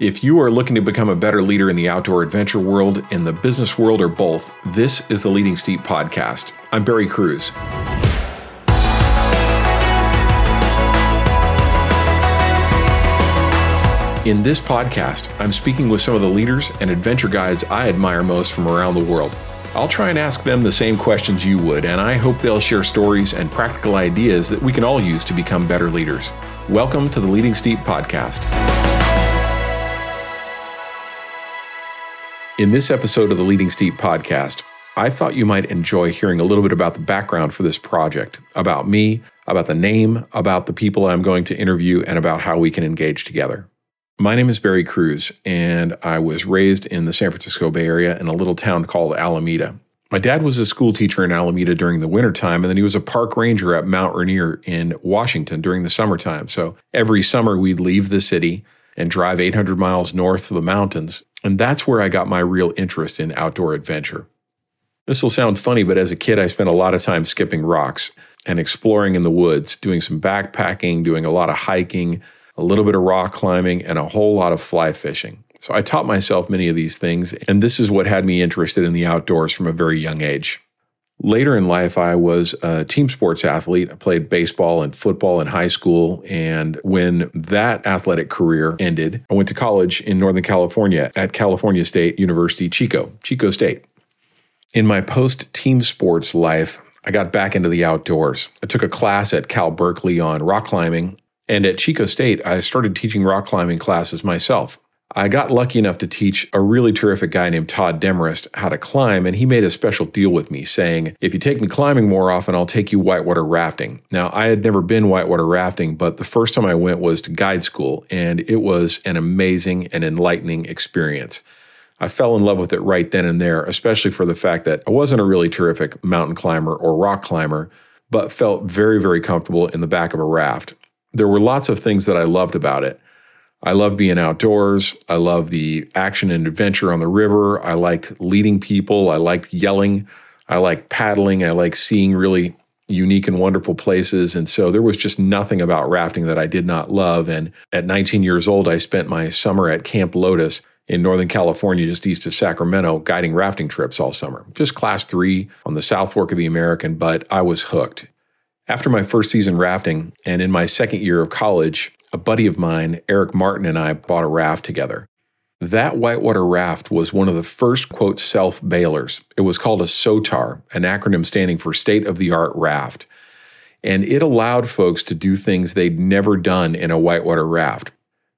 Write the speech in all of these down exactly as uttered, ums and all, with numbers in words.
If you are looking to become a better leader in the outdoor adventure world, in the business world, or both, this is the Leading Steep podcast. I'm Barry Cruz. In this podcast, I'm speaking with some of the leaders and adventure guides I admire most from around the world. I'll try and ask them the same questions you would, and I hope they'll share stories and practical ideas that we can all use to become better leaders. Welcome to the Leading Steep podcast. In this episode of the Leading Steep podcast, I thought you might enjoy hearing a little bit about the background for this project, about me, about the name, about the people I'm going to interview, and about how we can engage together. My name is Barry Cruz, and I was raised in the San Francisco Bay Area in a little town called Alameda. My dad was a school teacher in Alameda during the wintertime, and then he was a park ranger at Mount Rainier in Washington during the summertime. So every summer we'd leave the city and drive eight hundred miles north of the mountains. And that's where I got my real interest in outdoor adventure. This will sound funny, but as a kid, I spent a lot of time skipping rocks and exploring in the woods, doing some backpacking, doing a lot of hiking, a little bit of rock climbing, and a whole lot of fly fishing. So I taught myself many of these things, and this is what had me interested in the outdoors from a very young age. Later in life, I was a team sports athlete. I played baseball and football in high school, and when that athletic career ended, I went to college in Northern California at California State University, Chico, Chico State. In my post-team sports life, I got back into the outdoors. I took a class at Cal Berkeley on rock climbing, and at Chico State, I started teaching rock climbing classes myself. I got lucky enough to teach a really terrific guy named Todd Demarest how to climb, and he made a special deal with me saying, if you take me climbing more often, I'll take you whitewater rafting. Now, I had never been whitewater rafting, but the first time I went was to guide school, and it was an amazing and enlightening experience. I fell in love with it right then and there, especially for the fact that I wasn't a really terrific mountain climber or rock climber, but felt very, very comfortable in the back of a raft. There were lots of things that I loved about it. I love being outdoors. I love the action and adventure on the river. I liked leading people. I liked yelling. I liked paddling. I liked seeing really unique and wonderful places. And so there was just nothing about rafting that I did not love. And at nineteen years old, I spent my summer at Camp Lotus in Northern California, just east of Sacramento, guiding rafting trips all summer. Just class three on the South Fork of the American, but I was hooked. After my first season rafting and in my second year of college, a buddy of mine, Eric Martin, and I bought a raft together. That whitewater raft was one of the first, quote, self-bailers. It was called a SOTAR, an acronym standing for state-of-the-art raft. And it allowed folks to do things they'd never done in a whitewater raft.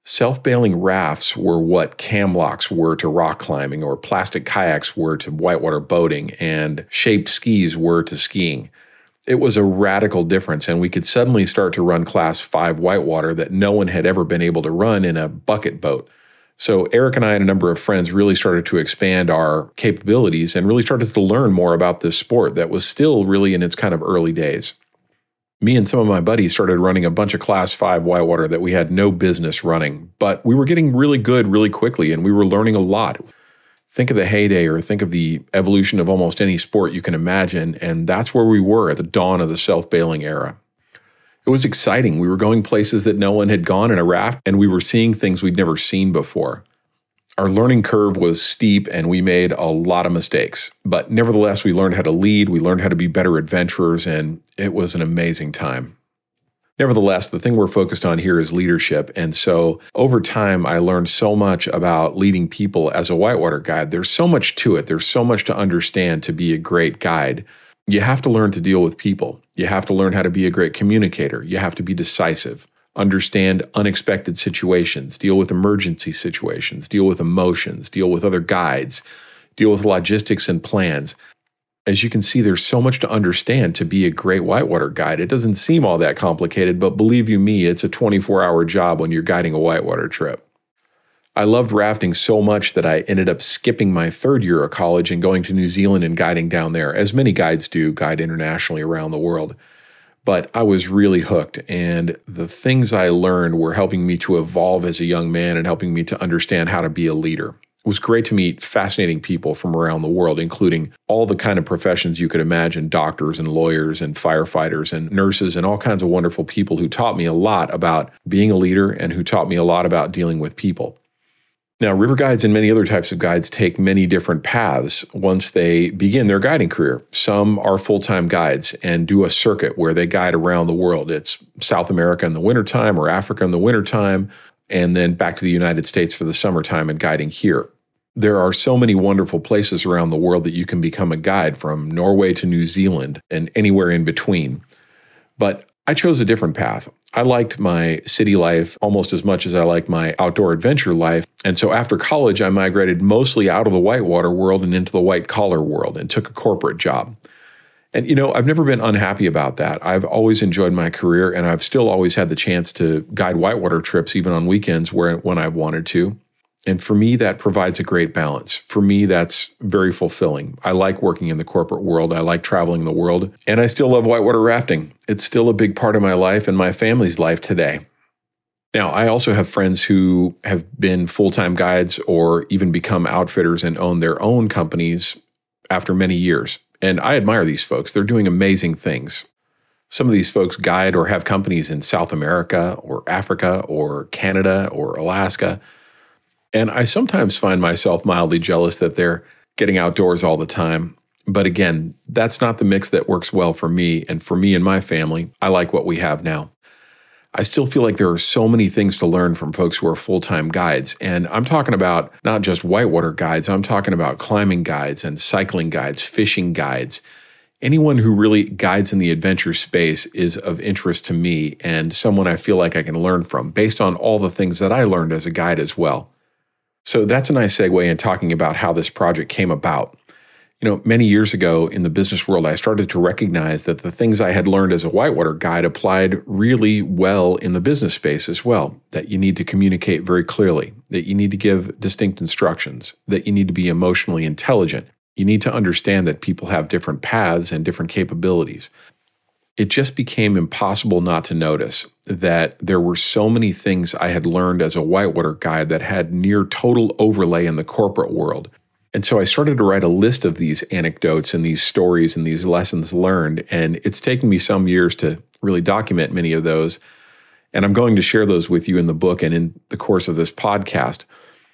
Self-bailing rafts were what camlocks were to rock climbing, or plastic kayaks were to whitewater boating, and shaped skis were to skiing. It was a radical difference, and we could suddenly start to run class five whitewater that no one had ever been able to run in a bucket boat. So Eric and I and a number of friends really started to expand our capabilities and really started to learn more about this sport that was still really in its kind of early days. Me and some of my buddies started running a bunch of class five whitewater that we had no business running, but we were getting really good really quickly, and we were learning a lot. Think of the heyday, or think of the evolution of almost any sport you can imagine, and that's where we were at the dawn of the self-bailing era. It was exciting. We were going places that no one had gone in a raft, and we were seeing things we'd never seen before. Our learning curve was steep, and we made a lot of mistakes. But nevertheless, we learned how to lead, we learned how to be better adventurers, and it was an amazing time. Nevertheless, the thing we're focused on here is leadership, and so over time, I learned so much about leading people as a whitewater guide. There's so much to it. There's so much to understand to be a great guide. You have to learn to deal with people. You have to learn how to be a great communicator. You have to be decisive, understand unexpected situations, deal with emergency situations, deal with emotions, deal with other guides, deal with logistics and plans. As you can see, there's so much to understand to be a great whitewater guide. It doesn't seem all that complicated, but believe you me, it's a twenty-four hour job when you're guiding a whitewater trip. I loved rafting so much that I ended up skipping my third year of college and going to New Zealand and guiding down there, as many guides do, guide internationally around the world. But I was really hooked, and the things I learned were helping me to evolve as a young man and helping me to understand how to be a leader. It was great to meet fascinating people from around the world, including all the kind of professions you could imagine, doctors and lawyers and firefighters and nurses and all kinds of wonderful people who taught me a lot about being a leader and who taught me a lot about dealing with people. Now, river guides and many other types of guides take many different paths once they begin their guiding career. Some are full-time guides and do a circuit where they guide around the world. It's South America in the wintertime or Africa in the wintertime, and then back to the United States for the summertime and guiding here. There are so many wonderful places around the world that you can become a guide, from Norway to New Zealand and anywhere in between. But I chose a different path. I liked my city life almost as much as I liked my outdoor adventure life. And so after college, I migrated mostly out of the whitewater world and into the white-collar world and took a corporate job. And, you know, I've never been unhappy about that. I've always enjoyed my career, and I've still always had the chance to guide whitewater trips, even on weekends where when I wanted to. And for me, that provides a great balance. For me, that's very fulfilling. I like working in the corporate world. I like traveling the world. And I still love whitewater rafting. It's still a big part of my life and my family's life today. Now, I also have friends who have been full-time guides or even become outfitters and own their own companies after many years. And I admire these folks. They're doing amazing things. Some of these folks guide or have companies in South America or Africa or Canada or Alaska. And I sometimes find myself mildly jealous that they're getting outdoors all the time. But again, that's not the mix that works well for me and for me and my family. I like what we have now. I still feel like there are so many things to learn from folks who are full-time guides. And I'm talking about not just whitewater guides. I'm talking about climbing guides and cycling guides, fishing guides. Anyone who really guides in the adventure space is of interest to me and someone I feel like I can learn from based on all the things that I learned as a guide as well. So that's a nice segue in talking about how this project came about. You know, many years ago in the business world, I started to recognize that the things I had learned as a whitewater guide applied really well in the business space as well, that you need to communicate very clearly, that you need to give distinct instructions, that you need to be emotionally intelligent. You need to understand that people have different paths and different capabilities. It just became impossible not to notice that there were so many things I had learned as a whitewater guide that had near total overlay in the corporate world. And so I started to write a list of these anecdotes and these stories and these lessons learned, and it's taken me some years to really document many of those. And I'm going to share those with you in the book and in the course of this podcast.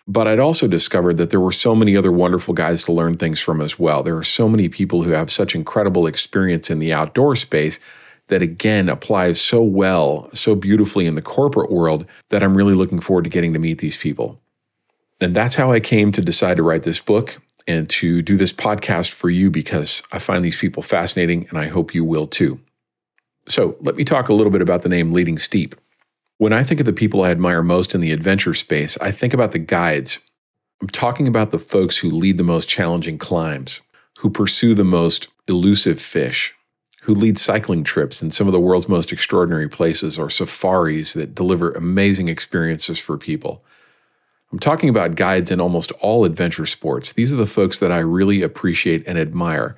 But I'd also discovered that there were so many other wonderful guides to learn things from as well. There are so many people who have such incredible experience in the outdoor space that, again, applies so well, so beautifully in the corporate world that I'm really looking forward to getting to meet these people. And that's how I came to decide to write this book and to do this podcast for you, because I find these people fascinating and I hope you will too. So let me talk a little bit about the name Leading Steep. When I think of the people I admire most in the adventure space, I think about the guides. I'm talking about the folks who lead the most challenging climbs, who pursue the most elusive fish, who lead cycling trips in some of the world's most extraordinary places or safaris that deliver amazing experiences for people. I'm talking about guides in almost all adventure sports. These are the folks that I really appreciate and admire.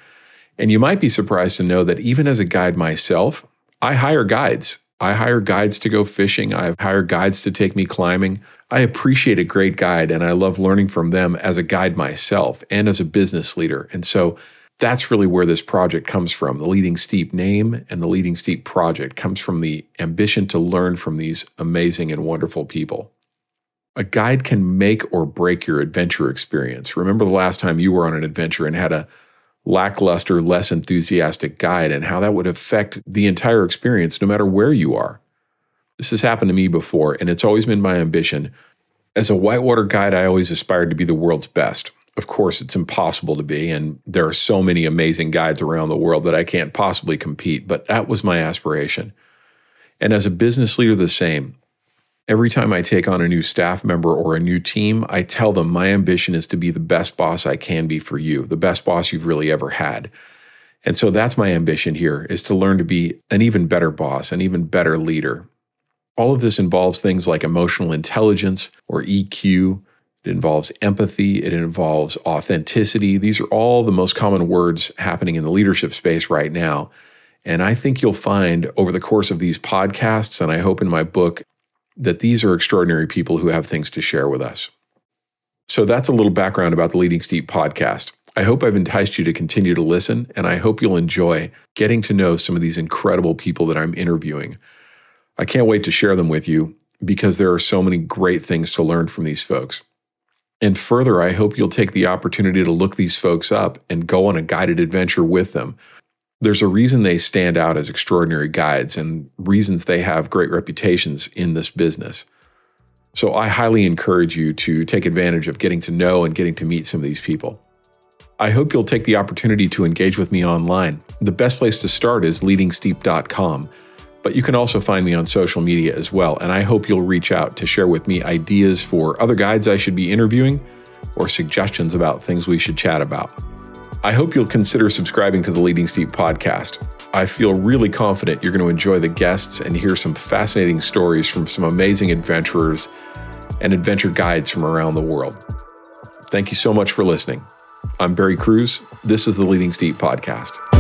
And you might be surprised to know that even as a guide myself, I hire guides. I hire guides to go fishing. I hire guides to take me climbing. I appreciate a great guide, and I love learning from them as a guide myself and as a business leader. And so that's really where this project comes from. The Leading Steep name and the Leading Steep project comes from the ambition to learn from these amazing and wonderful people. A guide can make or break your adventure experience. Remember the last time you were on an adventure and had a lackluster, less enthusiastic guide, and how that would affect the entire experience no matter where you are. This has happened to me before, and it's always been my ambition. As a whitewater guide, I always aspired to be the world's best. Of course, it's impossible to be, and there are so many amazing guides around the world that I can't possibly compete, but that was my aspiration. And as a business leader, the same. Every time I take on a new staff member or a new team, I tell them my ambition is to be the best boss I can be for you, the best boss you've really ever had. And so that's my ambition here, is to learn to be an even better boss, an even better leader. All of this involves things like emotional intelligence or E Q. It involves empathy. It involves authenticity. These are all the most common words happening in the leadership space right now. And I think you'll find over the course of these podcasts, and I hope in my book, that these are extraordinary people who have things to share with us. So that's a little background about the Leading Steep podcast. I hope I've enticed you to continue to listen, and I hope you'll enjoy getting to know some of these incredible people that I'm interviewing. I can't wait to share them with you because there are so many great things to learn from these folks. And further, I hope you'll take the opportunity to look these folks up and go on a guided adventure with them. There's a reason they stand out as extraordinary guides and reasons they have great reputations in this business. So I highly encourage you to take advantage of getting to know and getting to meet some of these people. I hope you'll take the opportunity to engage with me online. The best place to start is leading steep dot com, but you can also find me on social media as well, and I hope you'll reach out to share with me ideas for other guides I should be interviewing or suggestions about things we should chat about. I hope you'll consider subscribing to the Leading Steep podcast. I feel really confident you're going to enjoy the guests and hear some fascinating stories from some amazing adventurers and adventure guides from around the world. Thank you so much for listening. I'm Barry Cruz. This is the Leading Steep podcast.